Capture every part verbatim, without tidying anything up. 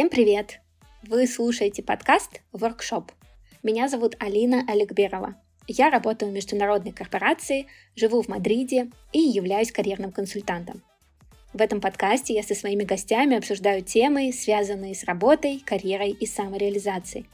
Всем привет! Вы слушаете подкаст Workshop. Меня зовут Алина Олегберова. Я работаю в международной корпорации, живу в Мадриде и являюсь карьерным консультантом. В этом подкасте я со своими гостями обсуждаю темы, связанные с работой, карьерой и самореализацией.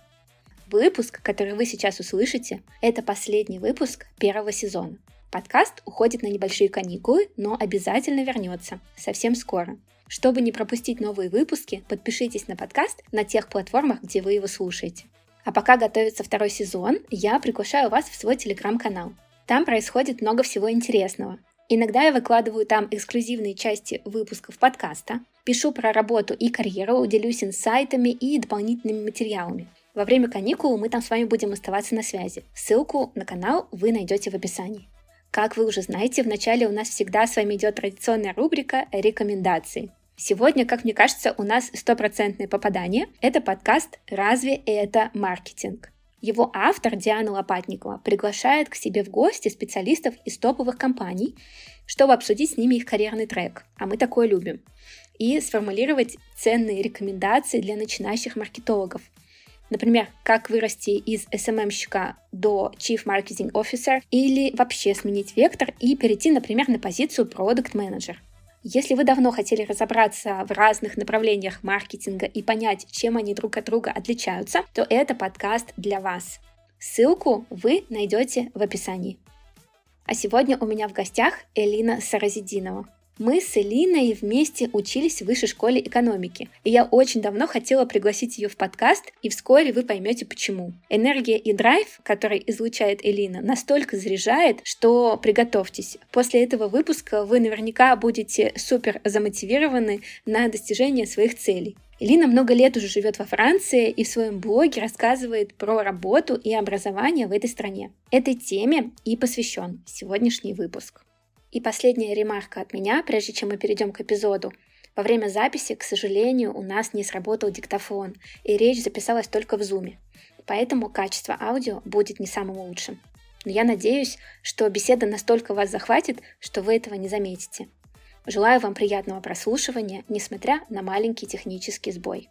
Выпуск, который вы сейчас услышите, это последний выпуск первого сезона. Подкаст уходит на небольшие каникулы, но обязательно вернется совсем скоро. Чтобы не пропустить новые выпуски, подпишитесь на подкаст на тех платформах, где вы его слушаете. А пока готовится второй сезон, я приглашаю вас в свой телеграм-канал. Там происходит много всего интересного. Иногда я выкладываю там эксклюзивные части выпусков подкаста, пишу про работу и карьеру, делюсь инсайтами и дополнительными материалами. Во время каникул мы там с вами будем оставаться на связи. Ссылку на канал вы найдете в описании. Как вы уже знаете, в начале у нас всегда с вами идет традиционная рубрика «Рекомендации». Сегодня, как мне кажется, у нас стопроцентное попадание. Это подкаст «Разве это маркетинг?». Его автор Диана Лопатникова приглашает к себе в гости специалистов из топовых компаний, чтобы обсудить с ними их карьерный трек, а мы такое любим, и сформулировать ценные рекомендации для начинающих маркетологов. Например, как вырасти из эс эм эм-щика до Chief Marketing Officer или вообще сменить вектор и перейти, например, на позицию Product Manager. Если вы давно хотели разобраться в разных направлениях маркетинга и понять, чем они друг от друга отличаются, то это подкаст для вас. Ссылку вы найдете в описании. А сегодня у меня в гостях Элина Саразетдинова. Мы с Элиной вместе учились в Высшей школе экономики, и я очень давно хотела пригласить ее в подкаст, и вскоре вы поймете почему. Энергия и драйв, который излучает Элина, настолько заряжает, что приготовьтесь. После этого выпуска вы наверняка будете супер замотивированы на достижение своих целей. Элина много лет уже живет во Франции и в своем блоге рассказывает про работу и образование в этой стране. Этой теме и посвящен сегодняшний выпуск. И последняя ремарка от меня, прежде чем мы перейдем к эпизоду. Во время записи, к сожалению, у нас не сработал диктофон, и речь записалась только в зуме. Поэтому качество аудио будет не самым лучшим. Но я надеюсь, что беседа настолько вас захватит, что вы этого не заметите. Желаю вам приятного прослушивания, несмотря на маленький технический сбой.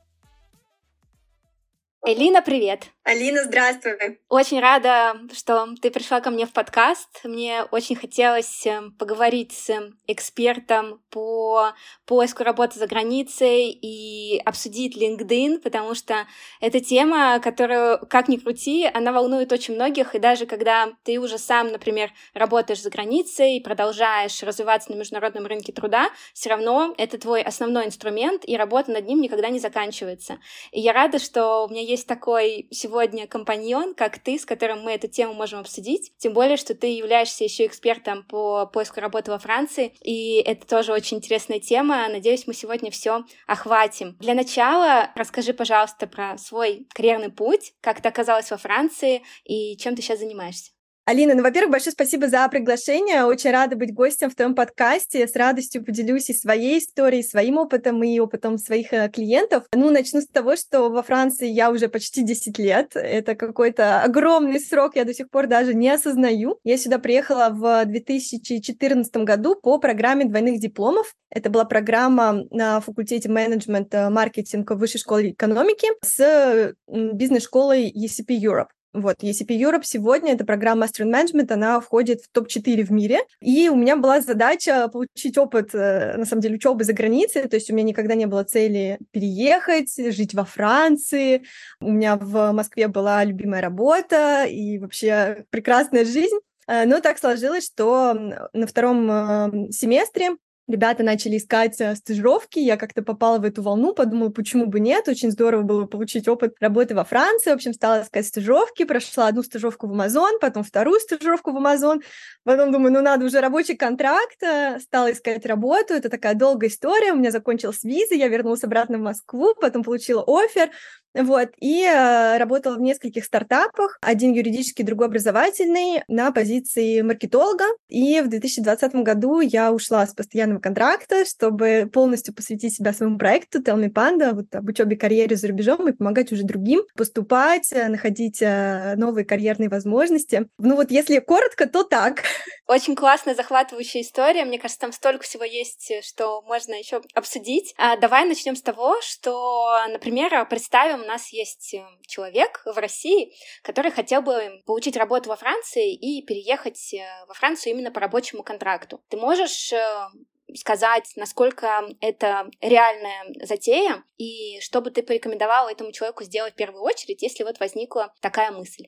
Элина, привет! Алина, здравствуй! Очень рада, что ты пришла ко мне в подкаст. Мне очень хотелось поговорить с экспертом по поиску работы за границей и обсудить LinkedIn, потому что это тема, которую, как ни крути, она волнует очень многих, и даже когда ты уже сам, например, работаешь за границей и продолжаешь развиваться на международном рынке труда, все равно это твой основной инструмент, и работа над ним никогда не заканчивается. И я рада, что у меня есть Есть такой сегодня компаньон, как ты, с которым мы эту тему можем обсудить. Тем более, что ты являешься еще экспертом по поиску работы во Франции, и это тоже очень интересная тема. Надеюсь, мы сегодня все охватим. Для начала расскажи, пожалуйста, про свой карьерный путь, как ты оказалась во Франции и чем ты сейчас занимаешься. Алина, ну, во-первых, большое спасибо за приглашение. Очень рада быть гостем в твоем подкасте. С радостью поделюсь и своей историей, своим опытом, и опытом своих клиентов. Ну, начну с того, что во Франции я уже почти десять лет. Это какой-то огромный срок, я до сих пор даже не осознаю. Я сюда приехала в две тысячи четырнадцатом году по программе двойных дипломов. Это была программа на факультете менеджмент маркетинга Высшей школы экономики с бизнес-школой и эс си пи Europe. Вот, и эс си пи Europe сегодня, это программа Master in Management, она входит в топ четыре в мире, и у меня была задача получить опыт, на самом деле, учебы за границей, то есть у меня никогда не было цели переехать, жить во Франции, у меня в Москве была любимая работа и вообще прекрасная жизнь, но так сложилось, что на втором семестре ребята начали искать стажировки, я как-то попала в эту волну, подумала, почему бы нет, очень здорово было получить опыт работы во Франции, в общем, стала искать стажировки, прошла одну стажировку в Amazon, потом вторую стажировку в Amazon, потом думаю, ну надо уже рабочий контракт, стала искать работу, это такая долгая история, у меня закончилась виза, я вернулась обратно в Москву, потом получила оффер, Вот, и э, работала в нескольких стартапах, один юридический, другой образовательный, на позиции маркетолога. И в две тысячи двадцатом году я ушла с постоянного контракта, чтобы полностью посвятить себя своему проекту Tell Me Panda, вот, об учебе, карьере за рубежом и помогать уже другим поступать, находить э, новые карьерные возможности. Ну вот, если коротко, то так. Очень классная, захватывающая история. Мне кажется, там столько всего есть, что можно еще обсудить. А давай начнем с того, что, например, представим, у нас есть человек в России, который хотел бы получить работу во Франции и переехать во Францию именно по рабочему контракту. Ты можешь сказать, насколько это реальная затея, и что бы ты порекомендовала этому человеку сделать в первую очередь, если вот возникла такая мысль?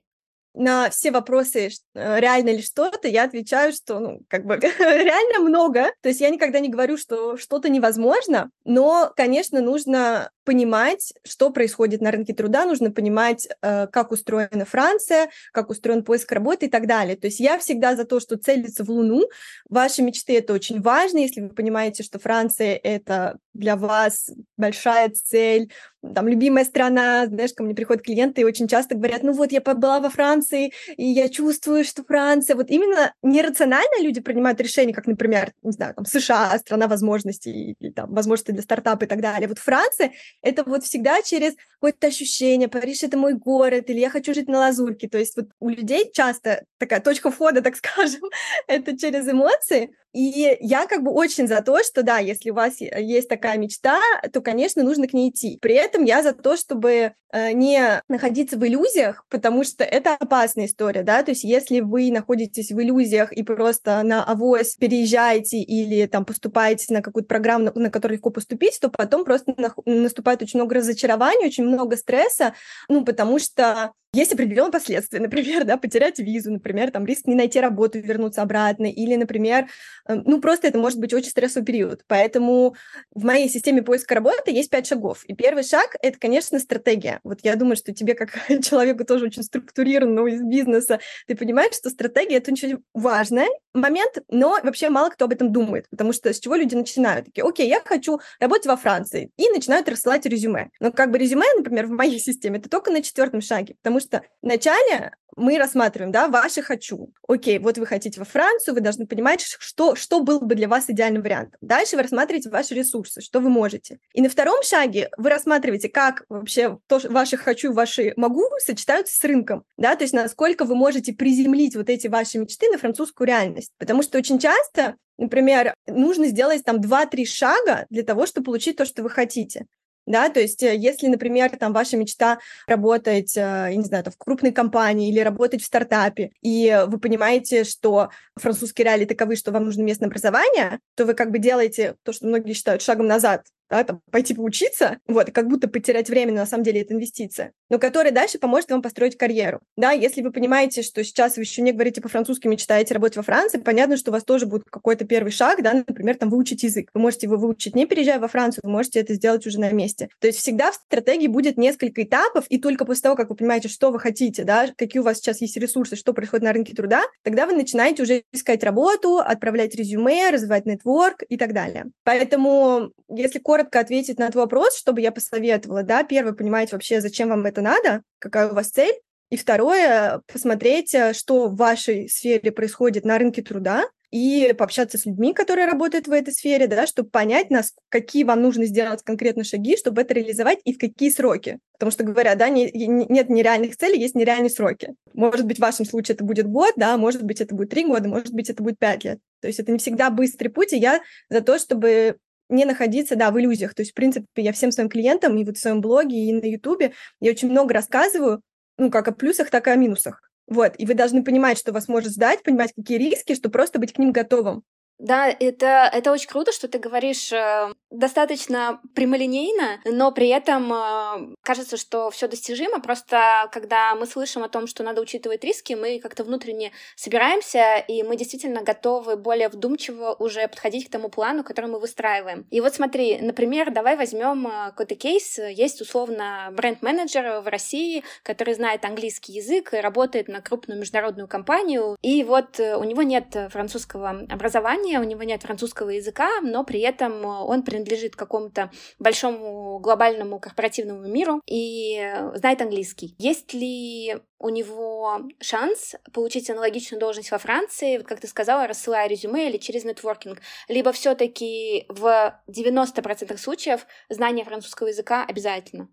На все вопросы, реально ли что-то, я отвечаю, что, ну, как бы, реально много. То есть я никогда не говорю, что что-то невозможно, но, конечно, нужно понимать, что происходит на рынке труда, нужно понимать, как устроена Франция, как устроен поиск работы и так далее. То есть я всегда за то, что целиться в Луну. Ваши мечты — это очень важно. Если вы понимаете, что Франция — это для вас большая цель, там, любимая страна, знаешь, ко мне приходят клиенты и очень часто говорят, ну вот, я была во Франции, и я чувствую, что Франция... Вот именно нерационально люди принимают решения, как, например, не знаю, там, США, страна возможностей, или, там, возможности для стартапа и так далее. Вот Франция — это вот всегда через какое-то ощущение, Париж — это мой город, или я хочу жить на Лазурке. То есть вот у людей часто такая точка входа, так скажем, это через эмоции. И я как бы очень за то, что да, если у вас есть такая мечта, то, конечно, нужно к ней идти. При этом я за то, чтобы не находиться в иллюзиях, потому что это опасная история, да, то есть если вы находитесь в иллюзиях и просто на авось переезжаете или там поступаете на какую-то программу, на которую легко поступить, то потом просто наступает очень много разочарований, очень много стресса, ну, потому что есть определенные последствия, например, да, потерять визу, например, там, риск не найти работу, вернуться обратно, или, например, ну, просто это может быть очень стрессовый период. Поэтому в моей системе поиска работы есть пять шагов. И первый шаг — это, конечно, стратегия. Вот я думаю, что тебе, как человеку тоже очень структурированному из бизнеса, ты понимаешь, что стратегия — это очень важный момент, но вообще мало кто об этом думает, потому что с чего люди начинают? Такие, окей, я хочу работать во Франции, и начинают рассылать резюме. Но как бы резюме, например, в моей системе — это только на четвертом шаге, потому что вначале мы рассматриваем, да, ваше «хочу». Окей, вот вы хотите во Францию, вы должны понимать, что, что был бы для вас идеальным вариантом. Дальше вы рассматриваете ваши ресурсы, что вы можете. И на втором шаге вы рассматриваете, как вообще то, ваши «хочу» и ваши «могу» сочетаются с рынком, да, то есть насколько вы можете приземлить вот эти ваши мечты на французскую реальность. Потому что очень часто, например, нужно сделать там два-три шага для того, чтобы получить то, что вы хотите. Да, то есть если, например, там ваша мечта работать, я не знаю, там, в крупной компании или работать в стартапе, и вы понимаете, что французские реалии таковы, что вам нужно местное образование, то вы как бы делаете то, что многие считают шагом назад, да, там, пойти поучиться, вот, как будто потерять время, но на самом деле это инвестиция, но которая дальше поможет вам построить карьеру. Да, если вы понимаете, что сейчас вы еще не говорите по-французски, мечтаете работать во Франции, понятно, что у вас тоже будет какой-то первый шаг, да, например, там, выучить язык. Вы можете его выучить, не переезжая во Францию, вы можете это сделать уже на месте. То есть всегда в стратегии будет несколько этапов, и только после того, как вы понимаете, что вы хотите, да, какие у вас сейчас есть ресурсы, что происходит на рынке труда, тогда вы начинаете уже искать работу, отправлять резюме, развивать нетворк и так далее. Поэтому, если коротко коротко ответить на этот вопрос, что бы я посоветовала, да, первое, понимать вообще, зачем вам это надо, какая у вас цель, и второе, посмотреть, что в вашей сфере происходит на рынке труда, и пообщаться с людьми, которые работают в этой сфере, да, чтобы понять, нас, какие вам нужно сделать конкретно шаги, чтобы это реализовать, и в какие сроки. Потому что, говорят, да, не, не, нет нереальных целей, есть нереальные сроки. Может быть, в вашем случае это будет год, да, может быть, это будет три года, может быть, это будет пять лет. То есть это не всегда быстрый путь, и я за то, чтобы не находиться, да, в иллюзиях. То есть, в принципе, я всем своим клиентам и вот в своем блоге, и на Ютубе, я очень много рассказываю, ну, как о плюсах, так и о минусах. Вот, и вы должны понимать, что вас может ждать, понимать, какие риски, чтобы просто быть к ним готовым. Да, это, это очень круто, что ты говоришь э, достаточно прямолинейно, но при этом э, кажется, что все достижимо. Просто когда мы слышим о том, что надо учитывать риски, мы как-то внутренне собираемся, и мы действительно готовы более вдумчиво уже подходить к тому плану, который мы выстраиваем. И вот смотри, например, давай возьмем какой-то кейс. Есть условно бренд-менеджер в России, который знает английский язык и работает на крупную международную компанию, и вот у него нет французского образования, образование, у него нет французского языка, но при этом он принадлежит какому-то большому глобальному корпоративному миру и знает английский. Есть ли у него шанс получить аналогичную должность во Франции, вот как ты сказала, рассылая резюме или через нетворкинг, либо все-таки в девяносто процентов случаев знание французского языка обязательно?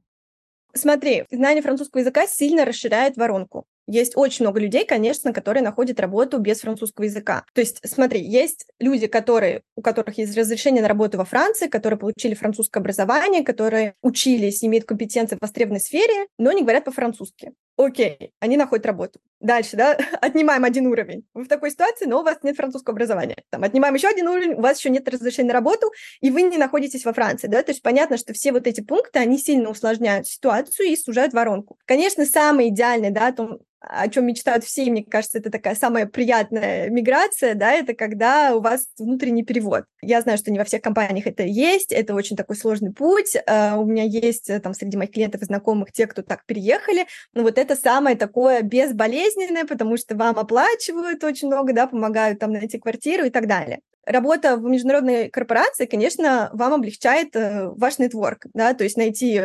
Смотри, знание французского языка сильно расширяет воронку. Есть очень много людей, конечно, которые находят работу без французского языка. То есть, смотри, есть люди, которые, у которых есть разрешение на работу во Франции, которые получили французское образование, которые учились, имеют компетенции в востребованной сфере, но не говорят по-французски. Окей, они находят работу. Дальше, да, отнимаем один уровень. Вы в такой ситуации, но у вас нет французского образования. Там, отнимаем еще один уровень, у вас еще нет разрешения на работу, и вы не находитесь во Франции, да, то есть понятно, что все вот эти пункты, они сильно усложняют ситуацию и сужают воронку. Конечно, самый идеальный, да, то, о чем мечтают все, и мне кажется, это такая самая приятная миграция, да, это когда у вас внутренний перевод. Я знаю, что не во всех компаниях это есть, это очень такой сложный путь. У меня есть там среди моих клиентов и знакомых те, кто так переехали, но вот это самое такое безболезненное, потому что вам оплачивают очень много, да, помогают там найти квартиру и так далее. Работа в международной корпорации, конечно, вам облегчает ваш нетворк, да, то есть найти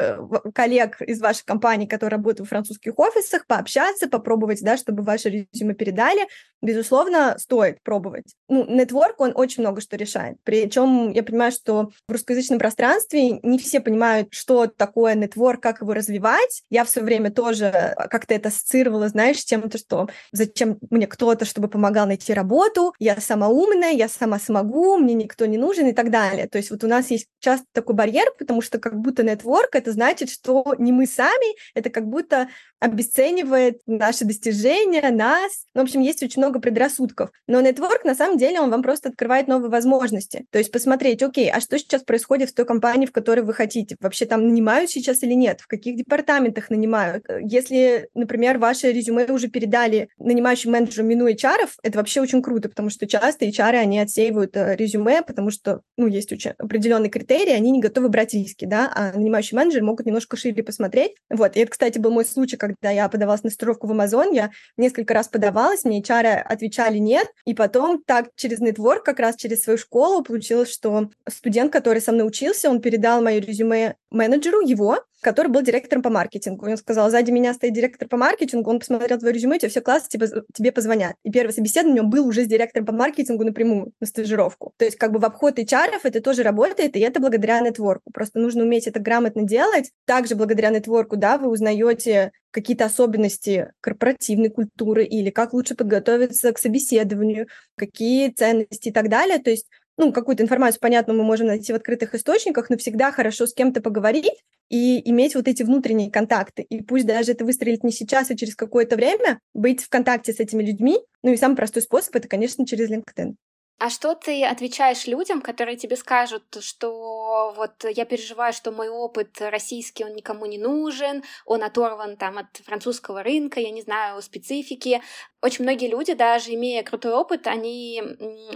коллег из вашей компании, которые работают во французских офисах, пообщаться, попробовать, да, чтобы ваше резюме передали, безусловно, стоит пробовать. Ну, нетворк, он очень много что решает, причем я понимаю, что в русскоязычном пространстве не все понимают, что такое нетворк, как его развивать. Я в свое время тоже как-то это ассоциировала, знаешь, с тем, что зачем мне кто-то, чтобы помогал найти работу, я сама умная, я сама смогу, мне никто не нужен и так далее. То есть вот у нас есть часто такой барьер, потому что как будто нетворк, это значит, что не мы сами, это как будто обесценивает наши достижения, нас. В общем, есть очень много предрассудков. Но нетворк, на самом деле, он вам просто открывает новые возможности. То есть посмотреть, окей, а что сейчас происходит в той компании, в которой вы хотите? Вообще там нанимают сейчас или нет? В каких департаментах нанимают? Если, например, ваше резюме уже передали нанимающему менеджеру мину эйч ар, это вообще очень круто, потому что часто эйч ар, они отсеивают резюме, потому что, ну, есть очень определенные критерии, они не готовы брать риски, да, а нанимающие менеджеры могут немножко шире посмотреть. Вот, и это, кстати, был мой случай, когда я подавалась на стажировку в Amazon, я несколько раз подавалась, мне эйч ар отвечали нет, и потом так через нетворк, как раз через свою школу получилось, что студент, который со мной учился, он передал мое резюме менеджеру, его, который был директором по маркетингу. И он сказал, сзади меня стоит директор по маркетингу, он посмотрел твое резюме, у тебя все классно, тебе, тебе позвонят. И первый собеседование у него был уже с директором по маркетингу напрямую, на стажировку. То есть как бы в обход эйч ар это тоже работает, и это благодаря нетворку. Просто нужно уметь это грамотно делать. Также благодаря нетворку, да, вы узнаете какие-то особенности корпоративной культуры или как лучше подготовиться к собеседованию, какие ценности и так далее. То есть ну, какую-то информацию, понятно, мы можем найти в открытых источниках, но всегда хорошо с кем-то поговорить и иметь вот эти внутренние контакты. И пусть даже это выстрелит не сейчас, а через какое-то время, быть в контакте с этими людьми. Ну и самый простой способ — это, конечно, через LinkedIn. А что ты отвечаешь людям, которые тебе скажут, что вот я переживаю, что мой опыт российский, он никому не нужен, он оторван там от французского рынка, я не знаю специфики. Очень многие люди, даже имея крутой опыт, они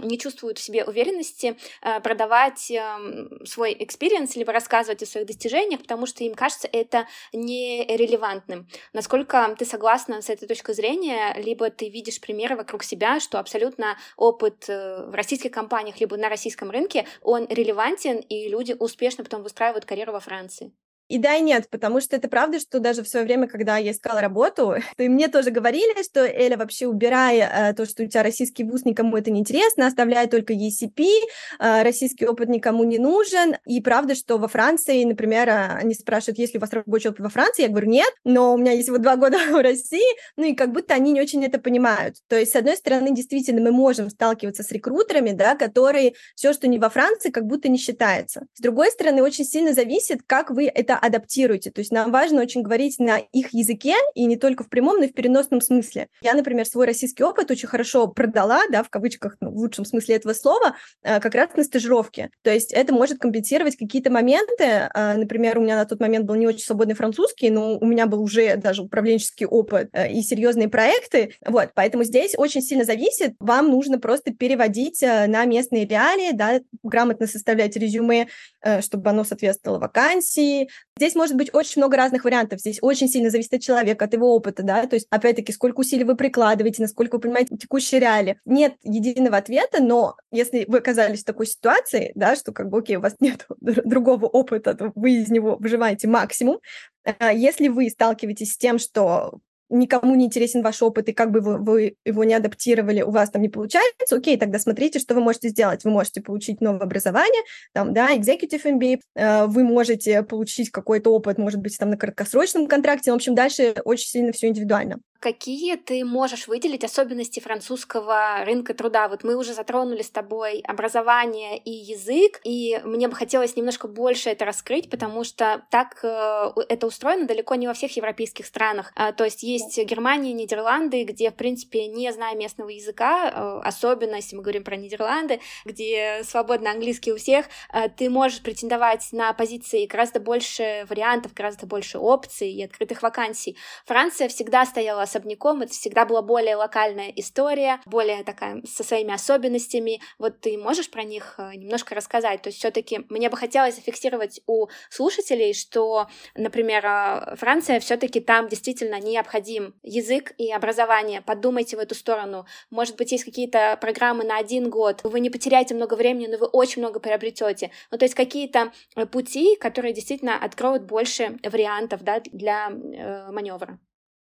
не чувствуют в себе уверенности продавать свой экспириенс либо рассказывать о своих достижениях, потому что им кажется это нерелевантным. Насколько ты согласна с этой точкой зрения, либо ты видишь примеры вокруг себя, что абсолютно опыт в российских компаниях либо на российском рынке, он релевантен, и люди успешно потом выстраивают карьеру во Франции? И да, и нет, потому что это правда, что даже в свое время, когда я искала работу, то и мне тоже говорили, что, Эля, вообще убирай э, то, что у тебя российский вуз, никому это не интересно, оставляй только и эс си пи, э, российский опыт никому не нужен. И правда, что во Франции, например, э, они спрашивают, есть ли у вас рабочий опыт во Франции, я говорю, нет, но у меня есть вот два года в России, ну и как будто они не очень это понимают. То есть, с одной стороны, действительно, мы можем сталкиваться с рекрутерами, да, которые все, что не во Франции, как будто не считается. С другой стороны, очень сильно зависит, как вы это адаптируйте. То есть нам важно очень говорить на их языке, и не только в прямом, но и в переносном смысле. Я, например, свой российский опыт очень хорошо продала, да, в кавычках, ну, в лучшем смысле этого слова, как раз на стажировке. То есть это может компенсировать какие-то моменты. Например, у меня на тот момент был не очень свободный французский, но у меня был уже даже управленческий опыт и серьезные проекты. Вот, поэтому здесь очень сильно зависит. Вам нужно просто переводить на местные реалии, да, грамотно составлять резюме, чтобы оно соответствовало вакансии, Здесь может быть очень много разных вариантов. Здесь очень сильно зависит от человека, от его опыта, да, то есть, опять-таки, сколько усилий вы прикладываете, насколько вы понимаете текущие реалии. Нет единого ответа, но если вы оказались в такой ситуации, да, что как бы, окей, у вас нет другого опыта, то вы из него выживаете максимум. Если вы сталкиваетесь с тем, что никому не интересен ваш опыт, и как бы вы, вы его не адаптировали, у вас там не получается, окей, тогда смотрите, что вы можете сделать. Вы можете получить новое образование, там, да, экзекьютив эм би эй, вы можете получить какой-то опыт, может быть, там на краткосрочном контракте, в общем, дальше очень сильно все индивидуально. Какие ты можешь выделить особенности французского рынка труда? Вот мы уже затронули с тобой образование и язык, и мне бы хотелось немножко больше это раскрыть, потому что так это устроено далеко не во всех европейских странах. То есть есть Германия, Нидерланды, где, в принципе, не зная местного языка, особенно если мы говорим про Нидерланды, где свободно английский у всех, ты можешь претендовать на позиции гораздо больше вариантов, гораздо больше опций и открытых вакансий. Франция всегда стояла особняком, это всегда была более локальная история, более такая со своими особенностями. Вот ты можешь про них немножко рассказать? То есть все-таки мне бы хотелось зафиксировать у слушателей, что, например, Франция, все-таки там действительно необходим язык и образование. Подумайте в эту сторону. Может быть, есть какие-то программы на один год. Вы не потеряете много времени, но вы очень много приобретете. Ну, то есть какие-то пути, которые действительно откроют больше вариантов, да, для э, маневра.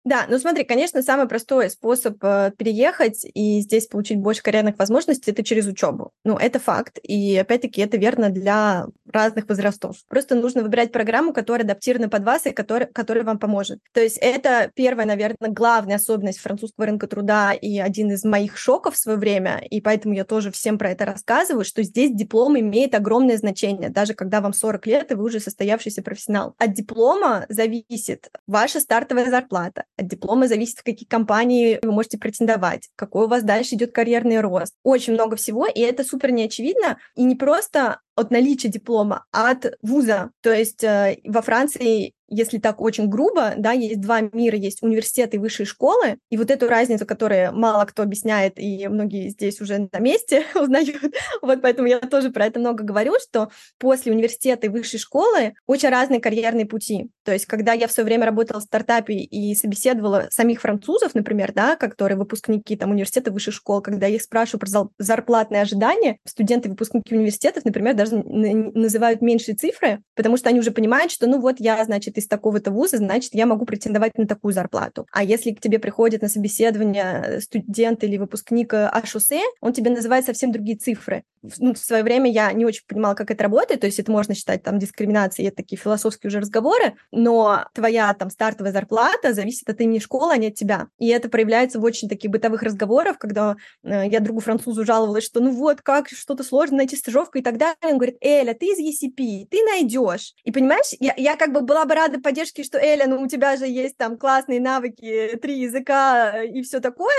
Да, ну смотри, конечно, самый простой способ переехать и здесь получить больше карьерных возможностей — это через учебу. Ну, это факт, и опять-таки это верно для разных возрастов. Просто нужно выбирать программу, которая адаптирована под вас и которая, которая вам поможет. То есть это первая, наверное, главная особенность французского рынка труда и один из моих шоков в свое время, и поэтому я тоже всем про это рассказываю, что здесь диплом имеет огромное значение, даже когда вам сорок лет, и вы уже состоявшийся профессионал. От диплома зависит ваша стартовая зарплата. От диплома зависит, в какие компании вы можете претендовать, какой у вас дальше идет карьерный рост. Очень много всего, и это супер неочевидно, и не просто от наличия диплома, а от вуза. То есть э, во Франции, если так очень грубо, да, есть два мира, есть университеты и высшие школы, и вот эту разницу, которую мало кто объясняет, и многие здесь уже на месте узнают, вот поэтому я тоже про это много говорю, что после университета и высшей школы очень разные карьерные пути. То есть когда я все время работала в стартапе и собеседовала самих французов, например, да, которые выпускники там, университета и высших школ, когда я их спрашиваю про зарплатные ожидания, студенты-выпускники университетов, например, даже называют меньшие цифры, потому что они уже понимают, что ну вот я, значит, из такого-то вуза, значит, я могу претендовать на такую зарплату. А если к тебе приходит на собеседование студент или выпускник Ашусе, он тебе называет совсем другие цифры. Ну, в свое время я не очень понимала, как это работает, то есть это можно считать там дискриминацией, это такие философские уже разговоры, но твоя там стартовая зарплата зависит от имени школы, а не от тебя. И это проявляется в очень таких бытовых разговорах, когда э, я другу французу жаловалась, что ну вот, как, что-то сложно найти стажевку и так далее. Он говорит: Эля, ты из и эс си пи, ты найдешь. И понимаешь, я, я как бы была бы рада поддержке, что Эля, ну у тебя же есть там классные навыки, три языка и все такое.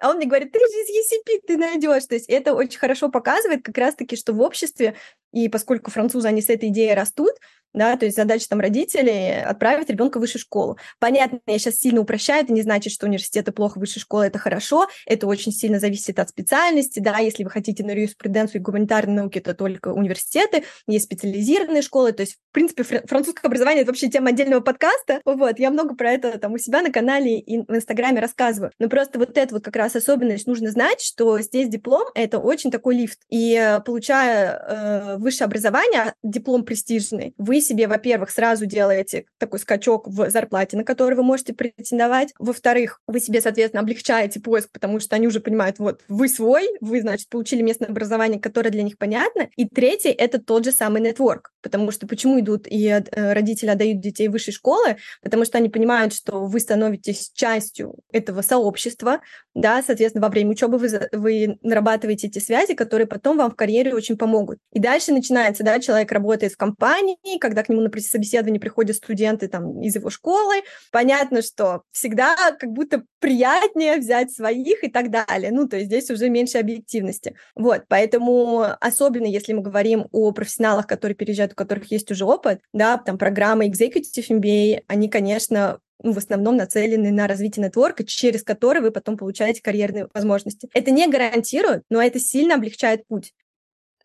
А он мне говорит: ты же из и эс си пи, ты найдешь. То есть это очень хорошо показывает как раз-таки, что в обществе, и поскольку французы, они с этой идеей растут, да, то есть задача там родителей — отправить ребенка в высшую школу. Понятно, я сейчас сильно упрощаю, это не значит, что университеты плохо, высшая школа — это хорошо, это очень сильно зависит от специальности, да, если вы хотите на юриспруденцию и гуманитарные науки, то только университеты, есть специализированные школы, то есть, в принципе, французское образование — это вообще тема отдельного подкаста, вот, я много про это там у себя на канале и в Инстаграме рассказываю, но просто вот это вот как раз особенность, нужно знать, что здесь диплом — это очень такой лифт, и получая э, высшее образование, диплом престижный, вы себе, во-первых, сразу делаете такой скачок в зарплате, на который вы можете претендовать. Во-вторых, вы себе, соответственно, облегчаете поиск, потому что они уже понимают, вот, вы свой, вы, значит, получили местное образование, которое для них понятно. И третье — это тот же самый нетворк, потому что почему идут и родители отдают детей в высшей школы, потому что они понимают, что вы становитесь частью этого сообщества, да, соответственно, во время учебы вы, вы нарабатываете эти связи, которые потом вам в карьере очень помогут. И дальше начинается, да, человек работает в компании, когда к нему на собеседование приходят студенты там, из его школы, понятно, что всегда как будто приятнее взять своих и так далее. Ну, то есть здесь уже меньше объективности. Вот, поэтому особенно, если мы говорим о профессионалах, которые переезжают, у которых есть уже опыт, да, там программы экзекьютив эм би эй, они, конечно, ну, в основном нацелены на развитие нетворка, через который вы потом получаете карьерные возможности. Это не гарантирует, но это сильно облегчает путь.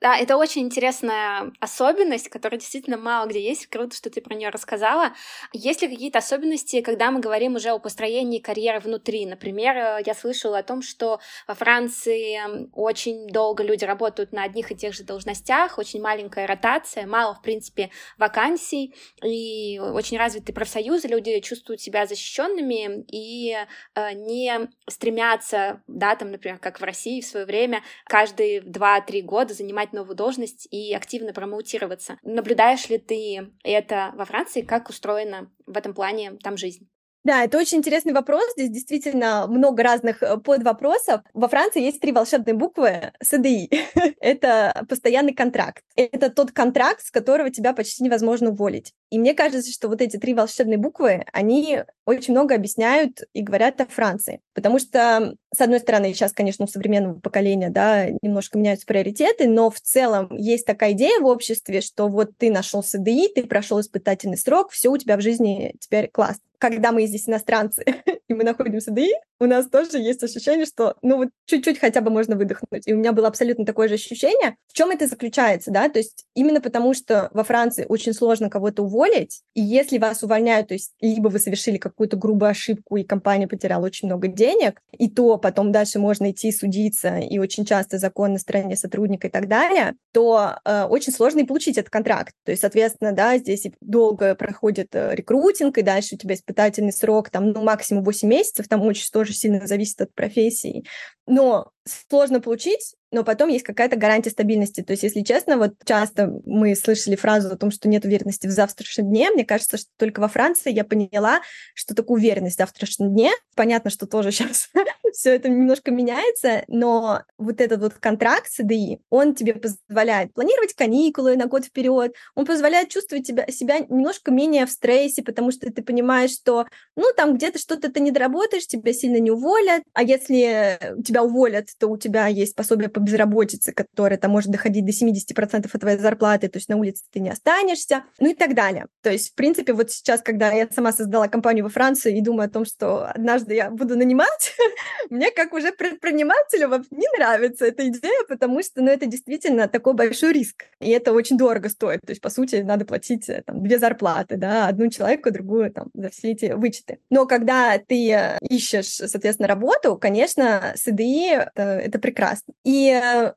Да, это очень интересная особенность, которая действительно мало где есть. Круто, что ты про нее рассказала. Есть ли какие-то особенности, когда мы говорим уже о построении карьеры внутри? Например, я слышала о том, что во Франции очень долго люди работают на одних и тех же должностях, очень маленькая ротация, мало, в принципе, вакансий, и очень развитые профсоюзы, люди чувствуют себя защищенными и не стремятся, да, там, например, как в России в свое время, каждые два-три года занимать новую должность и активно промоутироваться. Наблюдаешь ли ты это во Франции? Как устроена в этом плане там жизнь? Да, это очень интересный вопрос. Здесь действительно много разных подвопросов. Во Франции есть три волшебные буквы Си Ди И. Это постоянный контракт. Это тот контракт, с которого тебя почти невозможно уволить. И мне кажется, что вот эти три волшебные буквы, они очень много объясняют и говорят о Франции. Потому что, с одной стороны, сейчас, конечно, у современного поколения, да, немножко меняются приоритеты, но в целом есть такая идея в обществе, что вот ты нашел Си Ди И, ты прошел испытательный срок, все у тебя в жизни теперь классно. Когда мы здесь иностранцы, и мы находимся в Си Ди И, у нас тоже есть ощущение, что ну вот чуть-чуть хотя бы можно выдохнуть. И у меня было абсолютно такое же ощущение. В чем это заключается, да? То есть именно потому, что во Франции очень сложно кого-то уволить, и если вас увольняют, то есть либо вы совершили какую-то грубую ошибку, и компания потеряла очень много денег, и то потом дальше можно идти судиться, и очень часто закон на стороне сотрудника и так далее, то э, очень сложно и получить этот контракт. То есть, соответственно, да, здесь долго проходит рекрутинг, и дальше у тебя испытательный срок, там, ну, максимум восемь месяцев, там очень тоже сильно зависит от профессии, но сложно получить, но потом есть какая-то гарантия стабильности. То есть, если честно, вот часто мы слышали фразу о том, что нет уверенности в завтрашнем дне. Мне кажется, что только во Франции я поняла, что такое уверенность в завтрашнем дне. Понятно, что тоже сейчас все это немножко меняется, но вот этот вот контракт Си Ди И, он тебе позволяет планировать каникулы на год вперед, он позволяет чувствовать тебя, себя немножко менее в стрессе, потому что ты понимаешь, что, ну, там где-то что-то ты не доработаешь, тебя сильно не уволят, а если тебя уволят, то у тебя есть пособие по безработице, которое там может доходить до семьдесят процентов от твоей зарплаты, то есть на улице ты не останешься, ну и так далее. То есть, в принципе, вот сейчас, когда я сама создала компанию во Франции и думаю о том, что однажды я буду нанимать, мне как уже предпринимателю не нравится эта идея, потому что, ну, это действительно такой большой риск, и это очень дорого стоит. То есть, по сути, надо платить там, две зарплаты, да, одну человеку, другую там за все эти вычеты. Но когда ты ищешь, соответственно, работу, конечно, Си Ди И — это прекрасно. И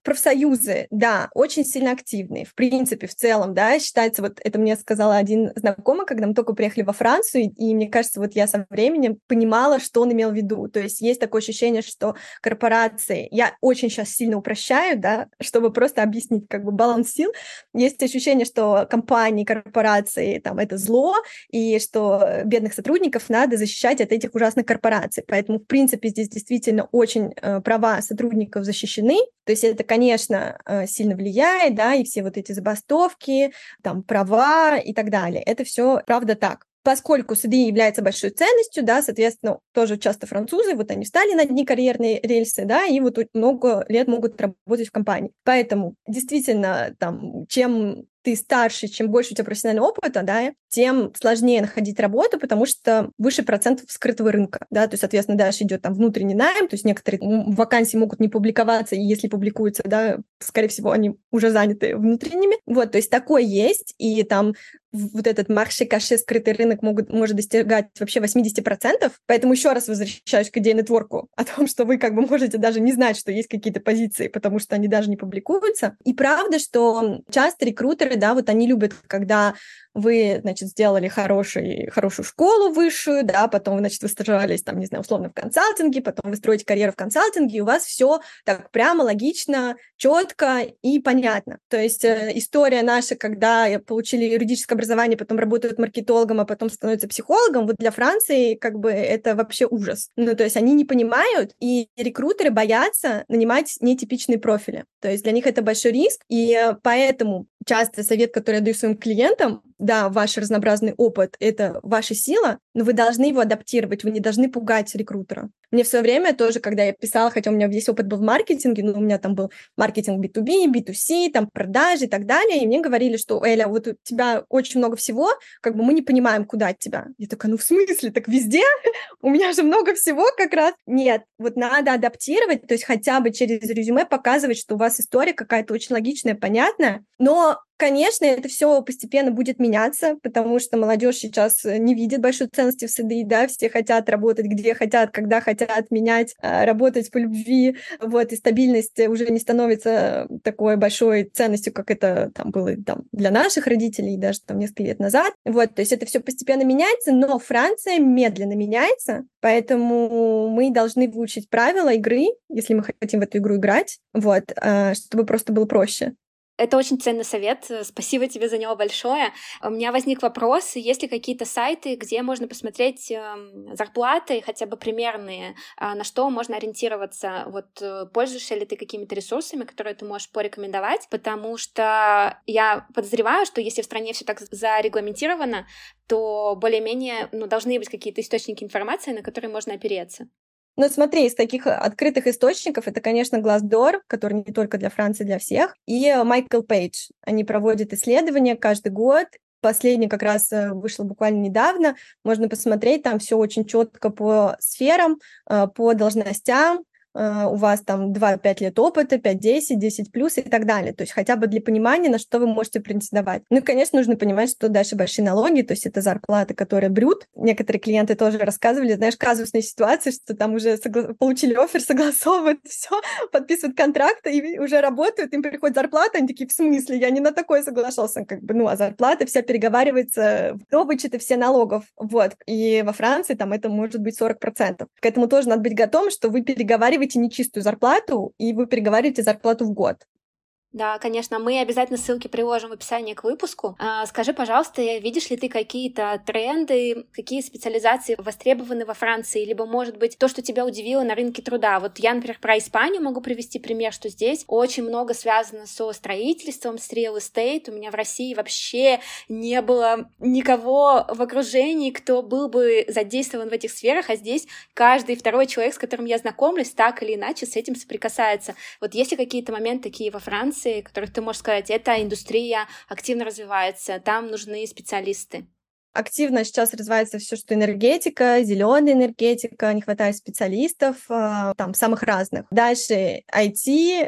профсоюзы, да, очень сильно активные. В принципе, в целом, да, считается, вот это мне сказала один знакомый, когда мы только приехали во Францию, и, мне кажется, вот я со временем понимала, что он имел в виду. То есть есть такое ощущение, что корпорации, я очень сейчас сильно упрощаю, да, чтобы просто объяснить как бы баланс сил, есть ощущение, что компании, корпорации, там, это зло, и что бедных сотрудников надо защищать от этих ужасных корпораций. Поэтому, в принципе, здесь действительно очень э, права сотрудников защищены. То есть это, конечно, сильно влияет, да, и все вот эти забастовки, там, права и так далее. Это все правда так. Поскольку Си Ди И является большой ценностью, да, соответственно, тоже часто французы, вот они встали на дни карьерные рельсы, да, и вот много лет могут работать в компании. Поэтому действительно, там, чем ты старше, чем больше у тебя профессионального опыта, да, тем сложнее находить работу, потому что выше процент вскрытого рынка, да, то есть, соответственно, дальше идет там внутренний найм, то есть некоторые вакансии могут не публиковаться, и если публикуются, да, скорее всего, они уже заняты внутренними, вот, то есть такое есть, и там вот этот марше-каше, скрытый рынок могут, может достигать вообще восемьдесят процентов, поэтому еще раз возвращаюсь к идее нетворку о том, что вы как бы можете даже не знать, что есть какие-то позиции, потому что они даже не публикуются, и правда, что часто рекрутеры, да, вот они любят, когда вы, значит, сделали хороший, хорошую школу высшую, да, потом, значит, вы стажировались, там, не знаю, условно, в консалтинге, потом вы строите карьеру в консалтинге, и у вас все так прямо, логично, четко и понятно. То есть история наша, когда получили юридическое образование, потом работают маркетологом, а потом становятся психологом, вот для Франции как бы это вообще ужас. Ну, то есть они не понимают, и рекрутеры боятся нанимать нетипичные профили. То есть для них это большой риск, и поэтому часто совет, который я даю своим клиентам, да, ваш разнообразный опыт — это ваша сила, но вы должны его адаптировать, вы не должны пугать рекрутера. Мне в свое время тоже, когда я писала, хотя у меня весь опыт был в маркетинге, но у меня там был маркетинг би ту би, би ту си, там продажи и так далее, и мне говорили, что, Эля, вот у тебя очень много всего, как бы мы не понимаем, куда от тебя. Я такая, ну в смысле, так везде? У меня же много всего как раз. Нет, вот надо адаптировать, то есть хотя бы через резюме показывать, что у вас история какая-то очень логичная, понятная, но... Конечно, это все постепенно будет меняться, потому что молодежь сейчас не видит большой ценности в среде, да, все хотят работать где хотят, когда хотят, менять, работать по любви, вот, и стабильность уже не становится такой большой ценностью, как это там было там, для наших родителей даже там несколько лет назад, вот, то есть это все постепенно меняется, но Франция медленно меняется, поэтому мы должны выучить правила игры, если мы хотим в эту игру играть, вот, чтобы просто было проще. Это очень ценный совет, спасибо тебе за него большое. У меня возник вопрос, есть ли какие-то сайты, где можно посмотреть зарплаты, хотя бы примерные, на что можно ориентироваться? Вот пользуешься ли ты какими-то ресурсами, которые ты можешь порекомендовать? Потому что я подозреваю, что если в стране все так зарегламентировано, то более-менее ну, должны быть какие-то источники информации, на которые можно опереться. Ну, смотри, из таких открытых источников это, конечно, Glassdoor, который не только для Франции, для всех, и Michael Page. Они проводят исследования каждый год. Последний как раз вышел буквально недавно. Можно посмотреть, там все очень четко по сферам, по должностям. У вас там два-пять лет опыта, пять-десять, десять плюс и так далее. То есть хотя бы для понимания, на что вы можете претендовать. Ну и, конечно, нужно понимать, что дальше большие налоги, то есть это зарплаты, которые брют. Некоторые клиенты тоже рассказывали, знаешь, казусные ситуации, что там уже согла... получили оффер, согласовывают все, подписывают контракты и уже работают, им приходит зарплата, они такие, в смысле, я не на такое соглашался, как бы, ну, а зарплата вся переговаривается, до вычета все налогов, вот. И во Франции там это может быть сорок процентов. К этому тоже надо быть готовым, что вы переговариваете нечистую зарплату, и вы переговариваете зарплату в год. Да, конечно, мы обязательно ссылки приложим в описании к выпуску. А, скажи, пожалуйста, видишь ли ты какие-то тренды, какие специализации востребованы во Франции, либо, может быть, то, что тебя удивило на рынке труда? Вот я, например, про Испанию могу привести пример, что здесь очень много связано со строительством, с real estate. У меня в России вообще не было никого в окружении, кто был бы задействован в этих сферах, а здесь каждый второй человек, с которым я знакомлюсь, так или иначе с этим соприкасается. Вот есть ли какие-то моменты такие во Франции, которых ты можешь сказать, эта индустрия активно развивается, там нужны специалисты? Активно сейчас развивается все, что энергетика, зеленая энергетика, не хватает специалистов, там, самых разных. Дальше ай ти,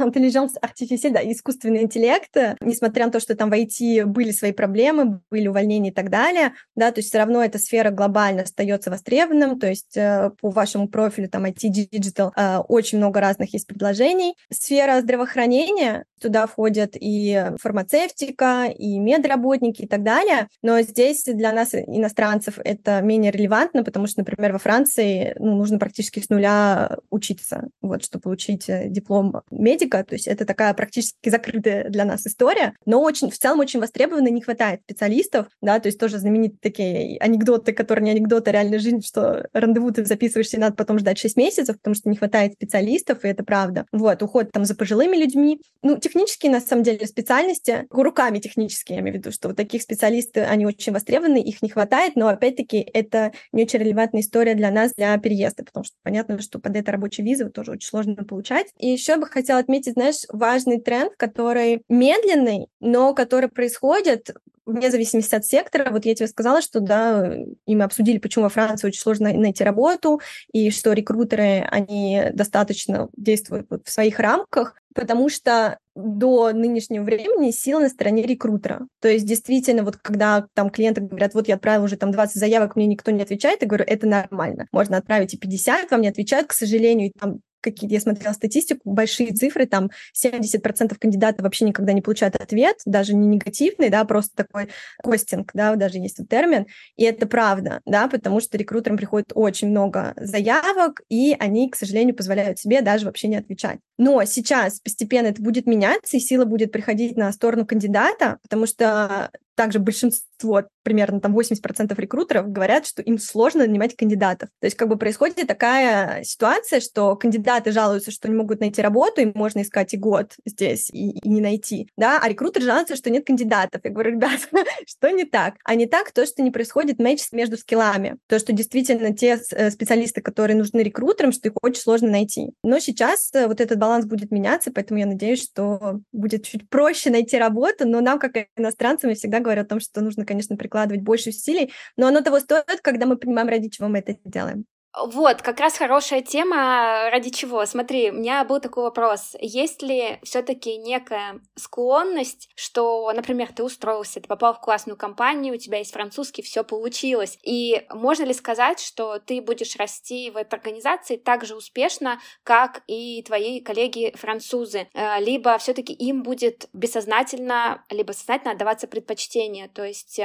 intelligence artificielle, да, искусственный интеллект, несмотря на то, что там в ай ти были свои проблемы, были увольнения и так далее, да, то есть все равно эта сфера глобально остается востребованным, то есть по вашему профилю там ай ти, digital, очень много разных есть предложений. Сфера здравоохранения, туда входят и фармацевтика, и медработники и так далее, но здесь для нас, иностранцев, это менее релевантно, потому что, например, во Франции ну, нужно практически с нуля учиться, вот, чтобы получить диплом медика, то есть это такая практически закрытая для нас история, но очень, в целом очень востребованно, не хватает специалистов, да, то есть тоже знаменитые такие анекдоты, которые не анекдоты, а реальная жизнь, что рандеву ты записываешься и надо потом ждать шесть месяцев, потому что не хватает специалистов, и это правда. Вот, уход там за пожилыми людьми, ну, технические, на самом деле, специальности, руками технические, я имею в виду, что вот таких специалистов, они очень востребованы, их не хватает, но, опять-таки, это не очень релевантная история для нас, для переезда, потому что понятно, что под это рабочие визы тоже очень сложно получать. И еще бы хотела отметить, знаешь, важный тренд, который медленный, но который происходит вне зависимости от сектора. Вот я тебе сказала, что, да, и мы обсудили, почему во Франции очень сложно найти работу, и что рекрутеры, они достаточно действуют в своих рамках, потому что до нынешнего времени сила на стороне рекрутера. То есть действительно, вот когда там клиенты говорят, вот я отправил уже там двадцать заявок, мне никто не отвечает, я говорю, это нормально. Можно отправить и пятьдесят, вам не отвечают, к сожалению, и там какие-то, я смотрела статистику, большие цифры, там семьдесят процентов кандидатов вообще никогда не получают ответ, даже не негативный, да, просто такой костинг, да, даже есть вот термин, и это правда, да, потому что рекрутерам приходит очень много заявок, и они, к сожалению, позволяют себе даже вообще не отвечать. Но сейчас постепенно это будет меняться, и сила будет приходить на сторону кандидата, потому что также большинство большинство, примерно там восемьдесят процентов рекрутеров говорят, что им сложно нанимать кандидатов. То есть как бы происходит такая ситуация, что кандидаты жалуются, что не могут найти работу, им можно искать и год здесь, и, и не найти, да, а рекрутеры жалуются, что нет кандидатов. Я говорю, ребят, что не так? А не так то, что не происходит матч между скиллами, то, что действительно те специалисты, которые нужны рекрутерам, что их очень сложно найти. Но сейчас вот этот баланс будет меняться, поэтому я надеюсь, что будет чуть проще найти работу, но нам, как иностранцам, я всегда говорю о том, что нужно, конечно, прикладывать больше усилий, но оно того стоит, когда мы понимаем, ради чего мы это делаем. Вот, как раз хорошая тема, ради чего. Смотри, у меня был такой вопрос. Есть ли все-таки некая склонность, что, например, ты устроился, ты попал в классную компанию, у тебя есть французский, все получилось. И можно ли сказать, что ты будешь расти в этой организации так же успешно, как и твои коллеги-французы? Либо все-таки им будет бессознательно, либо сознательно отдаваться предпочтение? То есть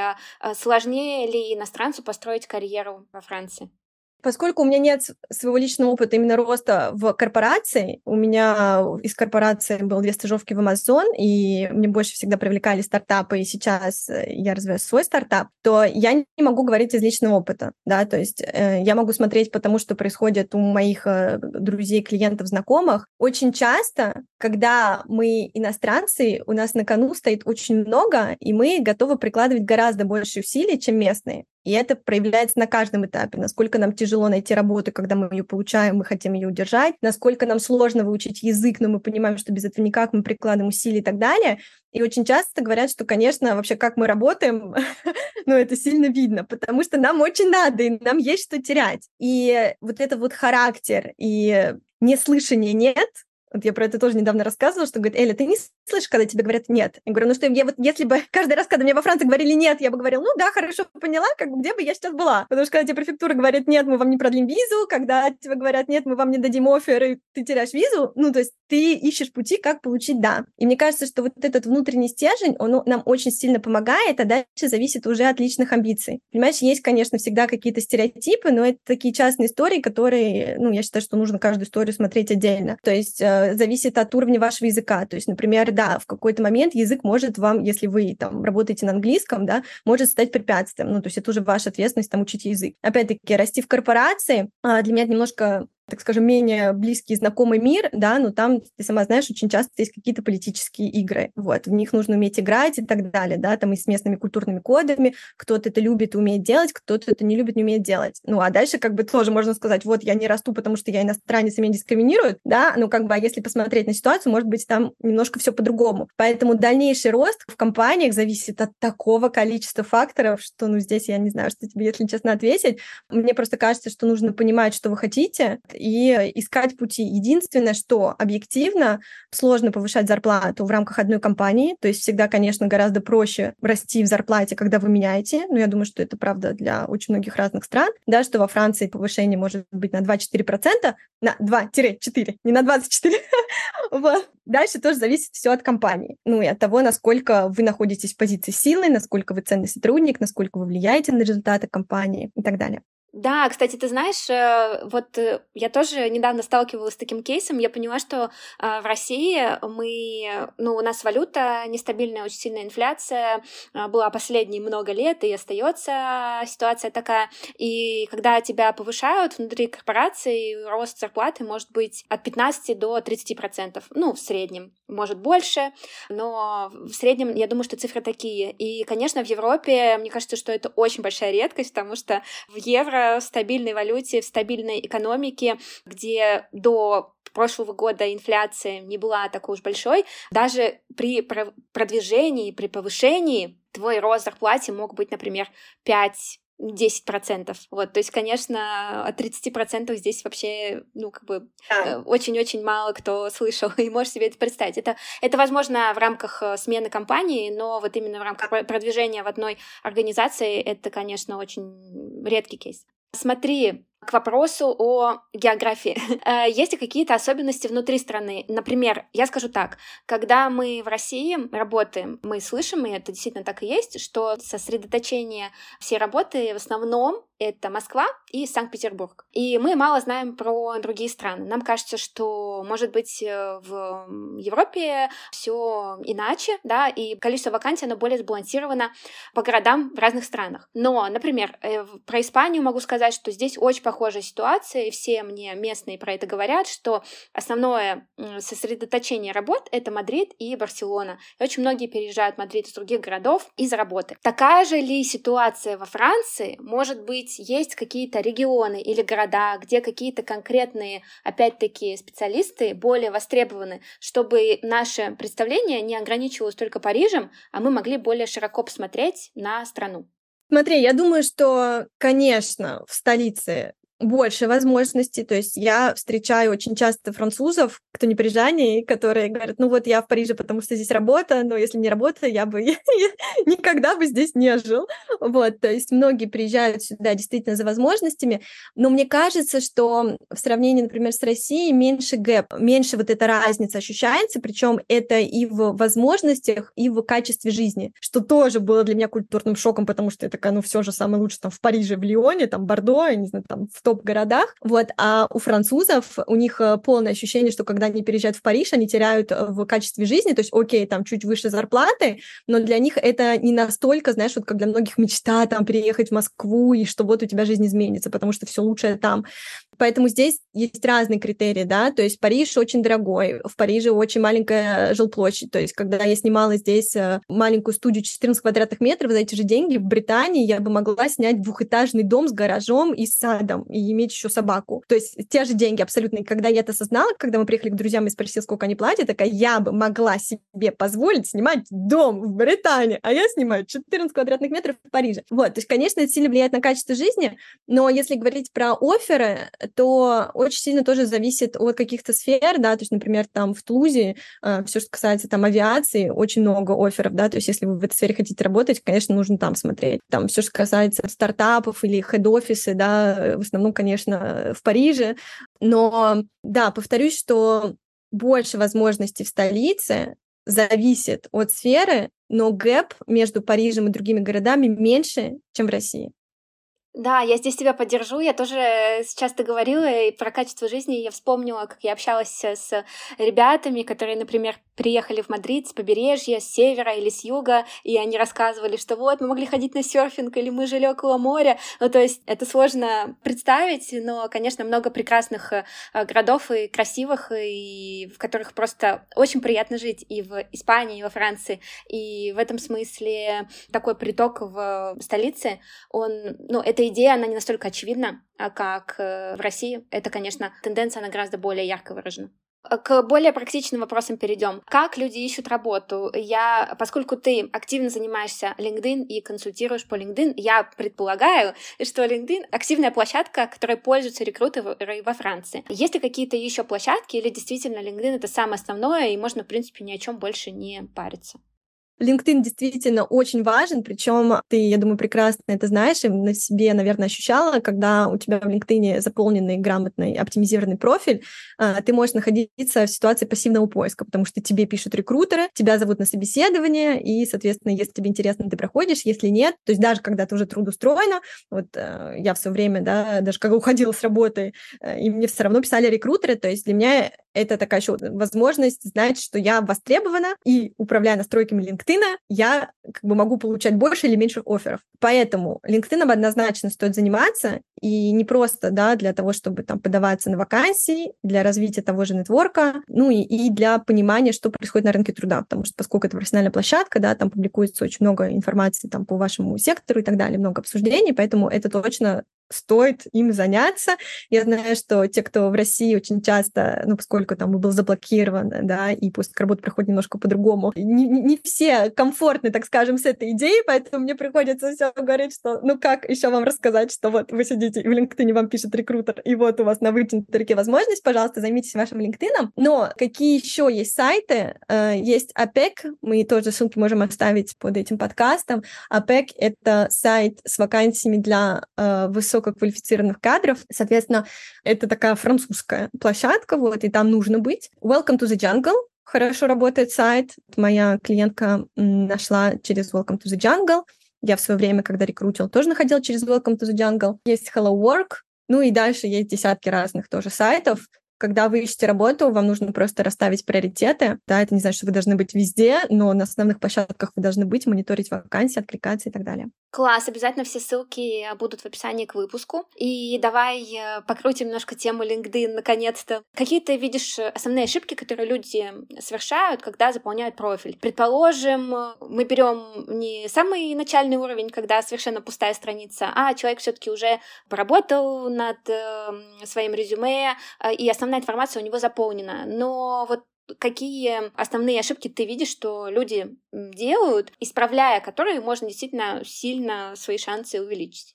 сложнее ли иностранцу построить карьеру во Франции? Поскольку у меня нет своего личного опыта именно роста в корпорации, у меня из корпорации было две стажировки в Amazon, и мне больше всегда привлекали стартапы, и сейчас я развиваю свой стартап, то я не могу говорить из личного опыта, да, то есть э, я могу смотреть по тому, что происходит у моих э, друзей, клиентов, знакомых. Очень часто, когда мы иностранцы, у нас на кону стоит очень много, и мы готовы прикладывать гораздо больше усилий, чем местные. И это проявляется на каждом этапе. Насколько нам тяжело найти работу, когда мы ее получаем, мы хотим ее удержать. Насколько нам сложно выучить язык, но мы понимаем, что без этого никак, мы прикладываем усилия и так далее. И очень часто говорят, что, конечно, вообще как мы работаем, ну, это сильно видно, потому что нам очень надо, и нам есть что терять. И вот это вот характер и неслышание «нет», вот я про это тоже недавно рассказывала, что, говорит, Эля, ты не слышишь, когда тебе говорят «нет»? Я говорю, ну что, я вот, если бы каждый раз, когда мне во Франции говорили «нет», я бы говорила, ну да, хорошо, поняла, как бы, где бы я сейчас была? Потому что, когда тебе префектура говорит «нет, мы вам не продлим визу», когда тебе говорят «нет, мы вам не дадим оффер», и ты теряешь визу, ну, то есть ты ищешь пути, как получить «да». И мне кажется, что вот этот внутренний стержень, он нам очень сильно помогает, а дальше зависит уже от личных амбиций. Понимаешь, есть, конечно, всегда какие-то стереотипы, но это такие частные истории, которые, ну, я считаю, что нужно каждую историю смотреть отдельно. То есть зависит от уровня вашего языка. То есть, например, да, в какой-то момент язык может вам, если вы там работаете на английском, да, может стать препятствием. Ну, то есть это уже ваша ответственность там учить язык. Опять-таки, расти в корпорации для меня это немножко, так скажем, менее близкий, знакомый мир, да, но там, ты сама знаешь, очень часто есть какие-то политические игры, вот, в них нужно уметь играть и так далее, да, там и с местными культурными кодами, кто-то это любит и умеет делать, кто-то это не любит и не умеет делать, ну, а дальше, как бы, тоже можно сказать, вот, я не расту, потому что я иностранец, и меня дискриминируют, да, ну, как бы, а если посмотреть на ситуацию, может быть, там немножко все по-другому, поэтому дальнейший рост в компаниях зависит от такого количества факторов, что, ну, здесь я не знаю, что тебе, если честно, ответить, мне просто кажется, что нужно понимать, что вы хотите, и искать пути. Единственное, что объективно сложно повышать зарплату в рамках одной компании, то есть всегда, конечно, гораздо проще расти в зарплате, когда вы меняете, но я думаю, что это правда для очень многих разных стран, да, что во Франции повышение может быть на два-четыре процента, на два-четыре, не на двадцать четыре. Вот. Дальше тоже зависит все от компании, ну и от того, насколько вы находитесь в позиции силы, насколько вы ценный сотрудник, насколько вы влияете на результаты компании и так далее. Да, кстати, ты знаешь, вот я тоже недавно сталкивалась с таким кейсом, я поняла, что в России мы, ну, у нас валюта нестабильная, очень сильная инфляция, была последние много лет, и остается ситуация такая, и когда тебя повышают внутри корпорации, рост зарплаты может быть от пятнадцати до тридцати процентов, ну, в среднем, может больше, но в среднем, я думаю, что цифры такие, и, конечно, в Европе, мне кажется, что это очень большая редкость, потому что в евро в стабильной валюте, в стабильной экономике, где до прошлого года инфляция не была такой уж большой, даже при продвижении, при повышении твой рост зарплаты мог быть, например, пять-десять процентов. Вот, то есть, конечно, от тридцати процентов здесь вообще, ну, как бы, да. Очень-очень мало кто слышал, и можешь себе это представить. Это, это возможно в рамках смены компании, но вот именно в рамках продвижения в одной организации это, конечно, очень редкий кейс. Смотри, К вопросу о географии. Есть ли какие-то особенности внутри страны? Например, я скажу так, когда мы в России работаем, мы слышим, и это действительно так и есть, что сосредоточение всей работы в основном это Москва и Санкт-Петербург. И мы мало знаем про другие страны. Нам кажется, что, может быть, в Европе все иначе, да, и количество вакансий, оно более сбалансировано по городам в разных странах. Но, например, про Испанию могу сказать, что здесь очень похожая ситуация, и все мне местные про это говорят, что основное сосредоточение работ — это Мадрид и Барселона. И очень многие переезжают в Мадрид из других городов из-за работы. Такая же ли ситуация во Франции? Может быть, есть какие-то регионы или города, где какие-то конкретные, опять-таки, специалисты более востребованы, чтобы наше представление не ограничивалось только Парижем, а мы могли более широко посмотреть на страну? Смотри, я думаю, что, конечно, в столице больше возможностей, то есть я встречаю очень часто французов, кто не парижане, которые говорят, ну вот я в Париже, потому что здесь работа, но если не работа, я бы никогда бы здесь не жил, вот, то есть многие приезжают сюда действительно за возможностями, но мне кажется, что в сравнении, например, с Россией меньше гэп, меньше вот эта разница ощущается, причем это и в возможностях, и в качестве жизни, что тоже было для меня культурным шоком, потому что я такая, ну все же самое лучшее там в Париже, в Лионе, там Бордо, я не знаю, там в городах, вот, а у французов у них полное ощущение, что когда они переезжают в Париж, они теряют в качестве жизни, то есть, окей, там чуть выше зарплаты, но для них это не настолько, знаешь, вот как для многих мечта там переехать в Москву, и что вот у тебя жизнь изменится, потому что все лучшее там. Поэтому здесь есть разные критерии, да, то есть Париж очень дорогой, в Париже очень маленькая жилплощадь, то есть когда я снимала здесь маленькую студию четырнадцать квадратных метров за эти же деньги, в Британии я бы могла снять двухэтажный дом с гаражом и садом, и иметь еще собаку. То есть те же деньги абсолютно. И когда я это осознала, когда мы приехали к друзьям и спросила, сколько они платят, такая, я бы могла себе позволить снимать дом в Британии, а я снимаю четырнадцать квадратных метров в Париже. Вот, то есть, конечно, это сильно влияет на качество жизни, но если говорить про офферы, то очень сильно тоже зависит от каких-то сфер, да, то есть, например, там в Тулузе э, все, что касается там авиации, очень много офферов, да, то есть, если вы в этой сфере хотите работать, конечно, нужно там смотреть. Там все, что касается стартапов или хед-офисы, да, в основном, конечно, в Париже, но, да, повторюсь, что больше возможностей в столице зависит от сферы, но гэп между Парижем и другими городами меньше, чем в России. Да, я здесь тебя поддержу, я тоже сейчас ты говорила и про качество жизни, я вспомнила, как я общалась с ребятами, которые, например, приехали в Мадрид с побережья, с севера или с юга, и они рассказывали, что вот, мы могли ходить на серфинг, или мы жили около моря, ну то есть это сложно представить, но, конечно, много прекрасных городов и красивых, и в которых просто очень приятно жить и в Испании, и во Франции, и в этом смысле такой приток в столице, он, ну, это идея, она не настолько очевидна, как в России. Это, конечно, тенденция, она гораздо более ярко выражена. К более практичным вопросам перейдем. Как люди ищут работу? Я, поскольку ты активно занимаешься LinkedIn и консультируешь по LinkedIn, я предполагаю, что LinkedIn — активная площадка, которой пользуются рекрутеры во Франции. Есть ли какие-то еще площадки, или действительно LinkedIn — это самое основное, и можно, в принципе, ни о чем больше не париться? LinkedIn действительно очень важен, причем ты, я думаю, прекрасно это знаешь и на себе, наверное, ощущала, когда у тебя в LinkedIn заполненный, грамотный, оптимизированный профиль, ты можешь находиться в ситуации пассивного поиска, потому что тебе пишут рекрутеры, тебя зовут на собеседование, и, соответственно, если тебе интересно, ты проходишь, если нет, то есть даже когда ты уже трудоустроена, вот я все время, да, даже когда уходила с работы, и мне все равно писали рекрутеры, то есть для меня это такая еще возможность знать, что я востребована, и, управляя настройками LinkedIn, я как бы могу получать больше или меньше офферов. Поэтому LinkedIn однозначно стоит заниматься, и не просто, да, для того, чтобы там подаваться на вакансии, для развития того же нетворка, ну и, и для понимания, что происходит на рынке труда, потому что поскольку это профессиональная площадка, да, там публикуется очень много информации там по вашему сектору и так далее, много обсуждений, поэтому это точно стоит им заняться. Я знаю, что те, кто в России очень часто, ну, поскольку там был заблокирован, да, и пусть работа проходит немножко по-другому, не, не все комфортны, так скажем, с этой идеей, поэтому мне приходится все говорить, что, ну, как еще вам рассказать, что вот вы сидите, и в LinkedIn вам пишет рекрутер, и вот у вас на вытянутой руке возможность, пожалуйста, займитесь вашим LinkedIn. Но какие еще есть сайты? Есть эй пи и си, мы тоже ссылки можем оставить под этим подкастом. эй пи и си — это сайт с вакансиями для высоких высококвалифицированных кадров. Соответственно, это такая французская площадка, вот, и там нужно быть. Welcome to the Jungle. Хорошо работает сайт. Моя клиентка нашла через Welcome to the Jungle. Я в свое время, когда рекрутил, тоже находила через Welcome to the Jungle. Есть Hello Work. Ну и дальше есть десятки разных тоже сайтов. Когда вы ищете работу, вам нужно просто расставить приоритеты. Да, это не значит, что вы должны быть везде, но на основных площадках вы должны быть, мониторить вакансии, откликаться и так далее. Класс, обязательно все ссылки будут в описании к выпуску. И давай покрутим немножко тему LinkedIn наконец-то. Какие ты видишь основные ошибки, которые люди совершают, когда заполняют профиль? Предположим, мы берем не самый начальный уровень, когда совершенно пустая страница, а человек все-таки уже поработал над своим резюме, и основная информация у него заполнена, но вот какие основные ошибки ты видишь, что люди делают, исправляя которые, можно действительно сильно свои шансы увеличить?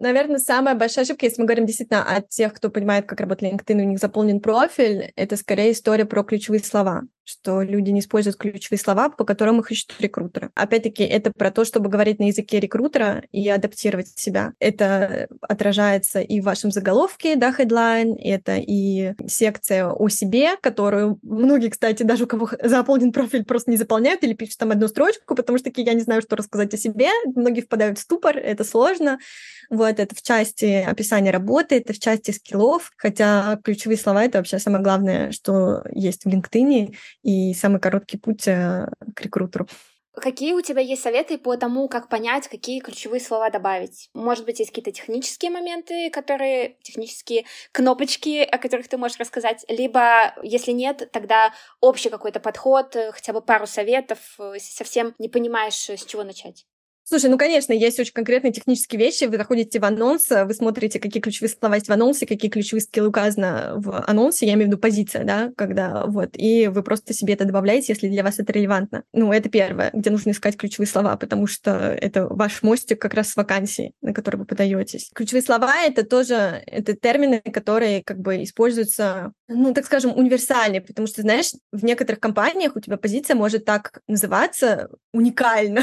Наверное, самая большая ошибка, если мы говорим действительно о тех, кто понимает, как работает LinkedIn, у них заполнен профиль, это скорее история про ключевые слова, что люди не используют ключевые слова, по которым их ищут рекрутеры. Опять-таки, это про то, чтобы говорить на языке рекрутера и адаптировать себя. Это отражается и в вашем заголовке, да, хедлайн, это и секция о себе, которую многие, кстати, даже у кого заполнен профиль, просто не заполняют или пишут там одну строчку, потому что я не знаю, что рассказать о себе. Многие впадают в ступор, это сложно. Вот, это в части описания работы, это в части скиллов, хотя ключевые слова — это вообще самое главное, что есть в LinkedIn, и самый короткий путь к рекрутеру. Какие у тебя есть советы по тому, как понять, какие ключевые слова добавить? Может быть, есть какие-то технические моменты, которые технические кнопочки, о которых ты можешь рассказать, либо, если нет, тогда общий какой-то подход, хотя бы пару советов, если совсем не понимаешь, с чего начать. Слушай, ну, конечно, есть очень конкретные технические вещи. Вы заходите в анонс, вы смотрите, какие ключевые слова есть в анонсе, какие ключевые скиллы указаны в анонсе, я имею в виду позиция, да, когда вот, и вы просто себе это добавляете, если для вас это релевантно. Ну, это первое, где нужно искать ключевые слова, потому что это ваш мостик как раз с вакансией, на который вы подаетесь. Ключевые слова — это тоже это термины, которые как бы используются, ну, так скажем, универсальные, потому что, знаешь, в некоторых компаниях у тебя позиция может так называться уникально,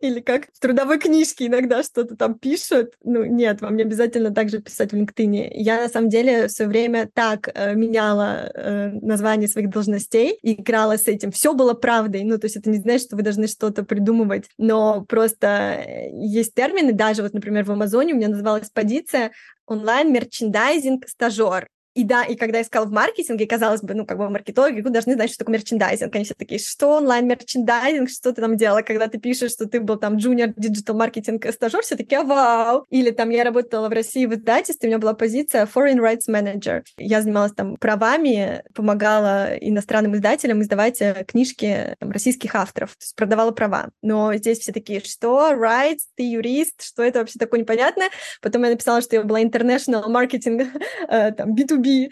или как в трудовой книжке иногда что-то там пишут. Ну, нет, вам не обязательно так же писать в LinkedIn. Я, на самом деле, все время так э, меняла э, название своих должностей, играла с этим. Все было правдой. Ну, то есть это не значит, что вы должны что-то придумывать. Но просто есть термины, даже вот, например, в Амазоне у меня называлась позиция онлайн-мерчендайзинг-стажер. И да, и когда я искала в маркетинге, казалось бы, ну, как бы маркетологи должны знать, что такое мерчендайзинг. Они все такие, что онлайн-мерчендайзинг, что ты там делала, когда ты пишешь, что ты был там junior digital marketing стажер, все такие, вау. Или там я работала в России в издательстве, у меня была позиция foreign rights manager. Я занималась там правами, помогала иностранным издателям издавать книжки там, российских авторов, то есть продавала права. Но здесь все такие, что rights, ты юрист, что это вообще такое непонятное. Потом я написала, что я была international marketing, там, би ту би би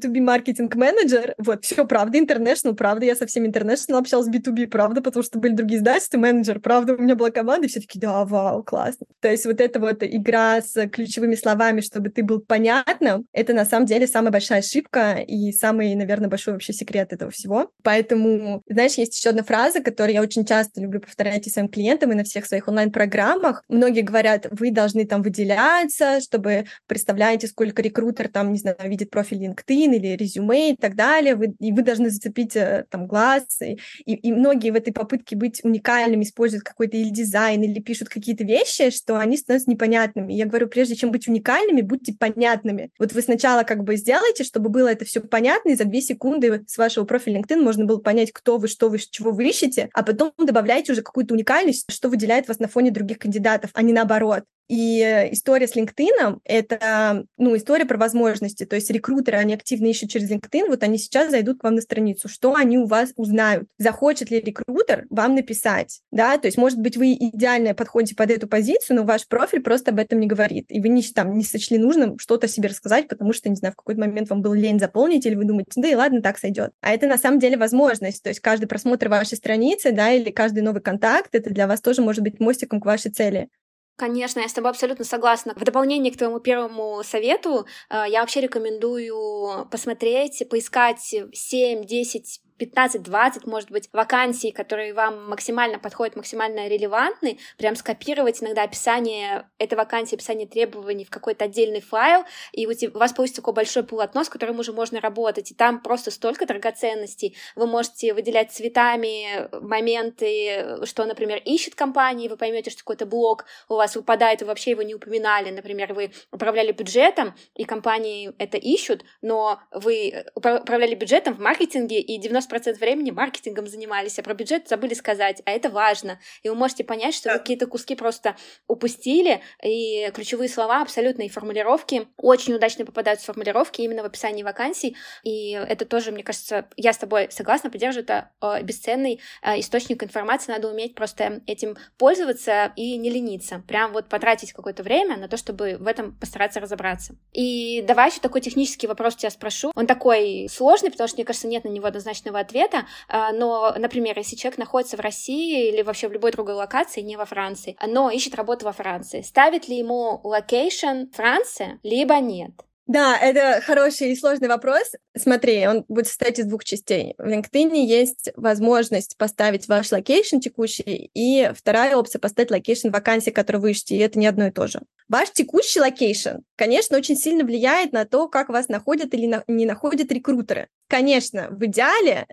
ту би маркетинг-менеджер, вот, все правда, international, правда, я со всеми international общалась, би ту би, правда, потому что были другие издательства, менеджер, правда, у меня была команда, и все такие, да, вау, классно. То есть вот эта вот игра с ключевыми словами, чтобы ты был понятным, это на самом деле самая большая ошибка и самый, наверное, большой вообще секрет этого всего. Поэтому, знаешь, есть еще одна фраза, которую я очень часто люблю повторять и своим клиентам, и на всех своих онлайн-программах. Многие говорят, вы должны там выделяться, чтобы представляете, сколько рекрутер там, не знаю, видит профиль LinkedIn или резюме и так далее, вы, и вы должны зацепить там глаз, и, и, и многие в этой попытке быть уникальными используют какой-то или дизайн, или пишут какие-то вещи, что они становятся непонятными. Я говорю, прежде чем быть уникальными, будьте понятными. Вот вы сначала как бы сделайте, чтобы было это все понятно, и за две секунды с вашего профиля LinkedIn можно было понять, кто вы, что вы, чего вы ищете, а потом добавляйте уже какую-то уникальность, что выделяет вас на фоне других кандидатов, а не наоборот. И история с LinkedIn — это, ну, история про возможности. То есть рекрутеры, они активно ищут через LinkedIn, вот они сейчас зайдут к вам на страницу. Что они у вас узнают? Захочет ли рекрутер вам написать? Да, то есть, может быть, вы идеально подходите под эту позицию, но ваш профиль просто об этом не говорит. И вы не, там, не сочли нужным что-то себе рассказать, потому что, не знаю, в какой-то момент вам было лень заполнить, или вы думаете, да и ладно, так сойдет. А это на самом деле возможность. То есть каждый просмотр вашей страницы, да, или каждый новый контакт, это для вас тоже может быть мостиком к вашей цели. Конечно, я с тобой абсолютно согласна. В дополнение к твоему первому совету, я вообще рекомендую посмотреть, поискать семь-десять пятнадцать-двадцать, может быть, вакансий, которые вам максимально подходят, максимально релевантны, прям скопировать иногда описание этой вакансии, описание требований в какой-то отдельный файл, и у вас получится такое большое полотно, с которым уже можно работать, и там просто столько драгоценностей. Вы можете выделять цветами моменты, что, например, ищет компания, и вы поймете, что какой-то блок у вас выпадает, и вообще его не упоминали. Например, вы управляли бюджетом, и компании это ищут, но вы управляли бюджетом в маркетинге, и девяносто процентов времени маркетингом занимались, а про бюджет забыли сказать, а это важно. И вы можете понять, что вы какие-то куски просто упустили, и ключевые слова абсолютно, и формулировки, очень удачно попадают в формулировки именно в описании вакансий, и это тоже, мне кажется, я с тобой согласна, поддерживаю, это бесценный источник информации, надо уметь просто этим пользоваться и не лениться, прям вот потратить какое-то время на то, чтобы в этом постараться разобраться. И давай еще такой технический вопрос тебя спрошу, он такой сложный, потому что, мне кажется, нет на него однозначного ответа, но, например, если человек находится в России или вообще в любой другой локации, не во Франции, но ищет работу во Франции, ставит ли ему локейшн Франция, либо нет? Да, это хороший и сложный вопрос. Смотри, он будет состоять из двух частей. В LinkedIn есть возможность поставить ваш локейшн текущий, и вторая опция — поставить локейшн вакансии, которую вы ищете, и это не одно и то же. Ваш текущий локейшн, конечно, очень сильно влияет на то, как вас находят или на... не находят рекрутеры. Конечно, в идеале,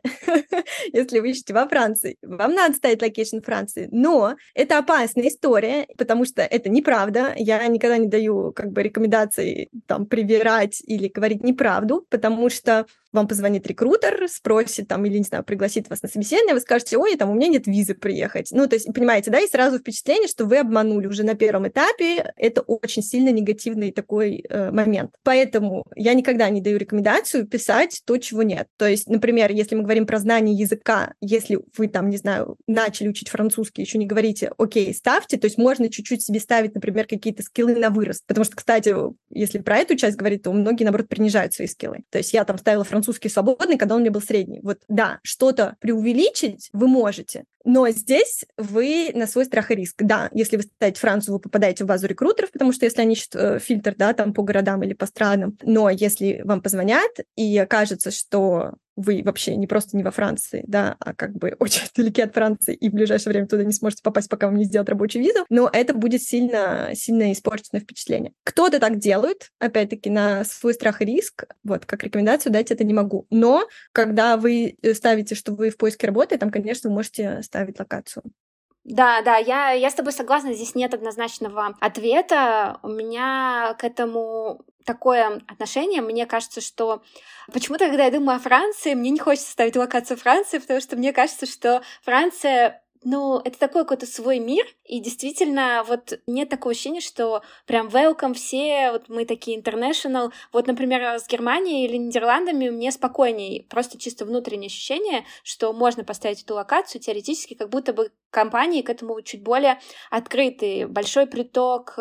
если вы ищете во Франции, вам надо ставить локейшн Франции, но это опасная история, потому что это неправда. Я никогда не даю как бы рекомендаций там привирать или говорить неправду, потому что вам позвонит рекрутер, спросит там или, не знаю, пригласит вас на собеседование, вы скажете: ой, там у меня нет визы приехать. Ну, то есть, понимаете, да, и сразу впечатление, что вы обманули уже на первом этапе. Это очень сильно негативный такой э, момент. Поэтому я никогда не даю рекомендацию писать то, чего нет. То есть, например, если мы говорим про знание языка, если вы там, не знаю, начали учить французский, еще не говорите, окей, ставьте, то есть можно чуть-чуть себе ставить, например, какие-то скиллы на вырост, потому что, кстати, если про эту часть говорить, то многие, наоборот, принижают свои скиллы. То есть я там ставила французский свободный, когда он мне был средний. Вот, да, что-то преувеличить вы можете, но здесь вы на свой страх и риск. Да, если вы ставите Францию, вы попадаете в базу рекрутеров, потому что если они ищут фильтр, да, там по городам или по странам, но если вам позвонят и окажется, что вы вообще не просто не во Франции, да, а как бы очень далеки от Франции, и в ближайшее время туда не сможете попасть, пока вам не сделают рабочую визу, но это будет сильно, сильно испорченное впечатление. Кто-то так делает, опять-таки, на свой страх и риск, вот, как рекомендацию дать это не могу. Но когда вы ставите, что вы в поиске работы, там, конечно, вы можете ставить локацию. Да, да, я, я с тобой согласна, здесь нет однозначного ответа. У меня к этому такое отношение, мне кажется, что почему-то, когда я думаю о Франции, мне не хочется ставить локацию Франции, потому что мне кажется, что Франция... Ну, это такой какой-то свой мир, и действительно, вот нет такого ощущения, что прям welcome все, вот мы такие international. Вот, например, с Германией или Нидерландами мне спокойнее, просто чисто внутреннее ощущение, что можно поставить эту локацию, теоретически, как будто бы компании к этому чуть более открыты. Большой приток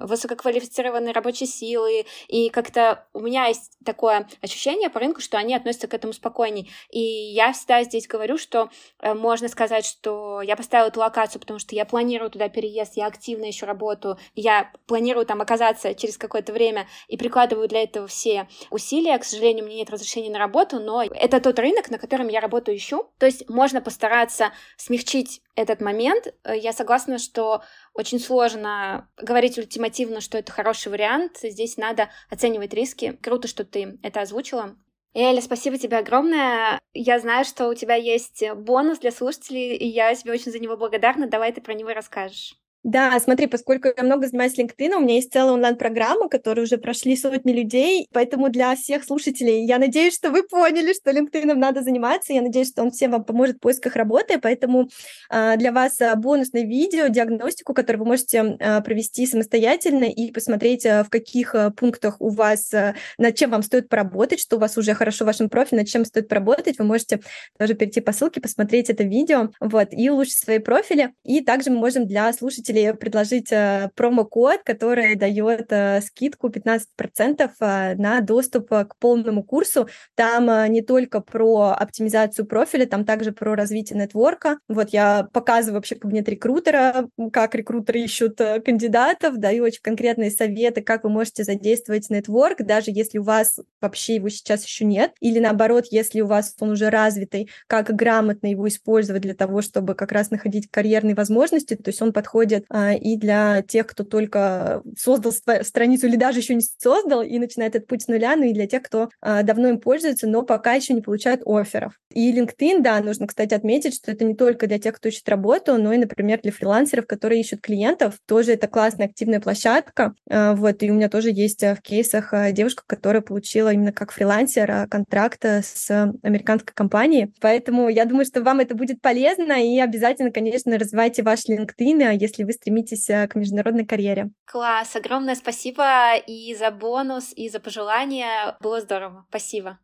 высококвалифицированной рабочей силы, и как-то у меня есть такое ощущение по рынку, что они относятся к этому спокойней. И я всегда здесь говорю, что можно сказать, что я поставила эту локацию, потому что я планирую туда переезд, я активно ищу работу, я планирую там оказаться через какое-то время и прикладываю для этого все усилия. К сожалению, у меня нет разрешения на работу, но это тот рынок, на котором я работу ищу. То есть можно постараться смягчить этот момент. Я согласна, что очень сложно говорить ультимативно, что это хороший вариант. Здесь надо оценивать риски. Круто, что ты это озвучила. Эля, спасибо тебе огромное. Я знаю, что у тебя есть бонус для слушателей, и я тебе очень за него благодарна. Давай ты про него расскажешь. Да, смотри, поскольку я много занимаюсь LinkedIn, у меня есть целая онлайн-программа, которую уже прошли сотни людей, поэтому для всех слушателей я надеюсь, что вы поняли, что LinkedIn надо заниматься, я надеюсь, что он всем вам поможет в поисках работы, поэтому э, для вас бонусное видео, диагностику, которую вы можете э, провести самостоятельно и посмотреть, в каких пунктах у вас, э, над чем вам стоит поработать, что у вас уже хорошо в вашем профиле, над чем стоит поработать, вы можете тоже перейти по ссылке, посмотреть это видео, вот, и улучшить свои профили, и также мы можем для слушателей слушателей предложить промокод, который дает скидку пятнадцать процентов на доступ к полному курсу. Там не только про оптимизацию профиля, там также про развитие нетворка. Вот я показываю вообще кабинет рекрутера, как рекрутеры ищут кандидатов, даю очень конкретные советы, как вы можете задействовать нетворк, даже если у вас вообще его сейчас еще нет, или наоборот, если у вас он уже развитый, как грамотно его использовать для того, чтобы как раз находить карьерные возможности. То есть он подходит а, и для тех, кто только создал страницу или даже еще не создал и начинает этот путь с нуля, ну и для тех, кто а, давно им пользуется, но пока еще не получает офферов. И LinkedIn, да, нужно, кстати, отметить, что это не только для тех, кто ищет работу, но и, например, для фрилансеров, которые ищут клиентов. Тоже это классная активная площадка. А, вот, и у меня тоже есть в кейсах девушка, которая получила именно как фрилансер контракт с американской компанией. Поэтому я думаю, что вам это будет полезно, и обязательно, конечно, развивайте ваш LinkedIn, если вы стремитесь к международной карьере. Класс! Огромное спасибо и за бонус, и за пожелания. Было здорово. Спасибо.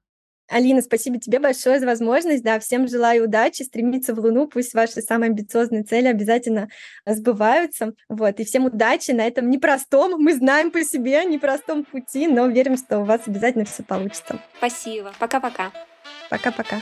Алина, спасибо тебе большое за возможность. Да, всем желаю удачи, стремиться в Луну, пусть ваши самые амбициозные цели обязательно сбываются. Вот, и всем удачи на этом непростом, мы знаем по себе, непростом пути, но верим, что у вас обязательно все получится. Спасибо. Пока-пока. Пока-пока.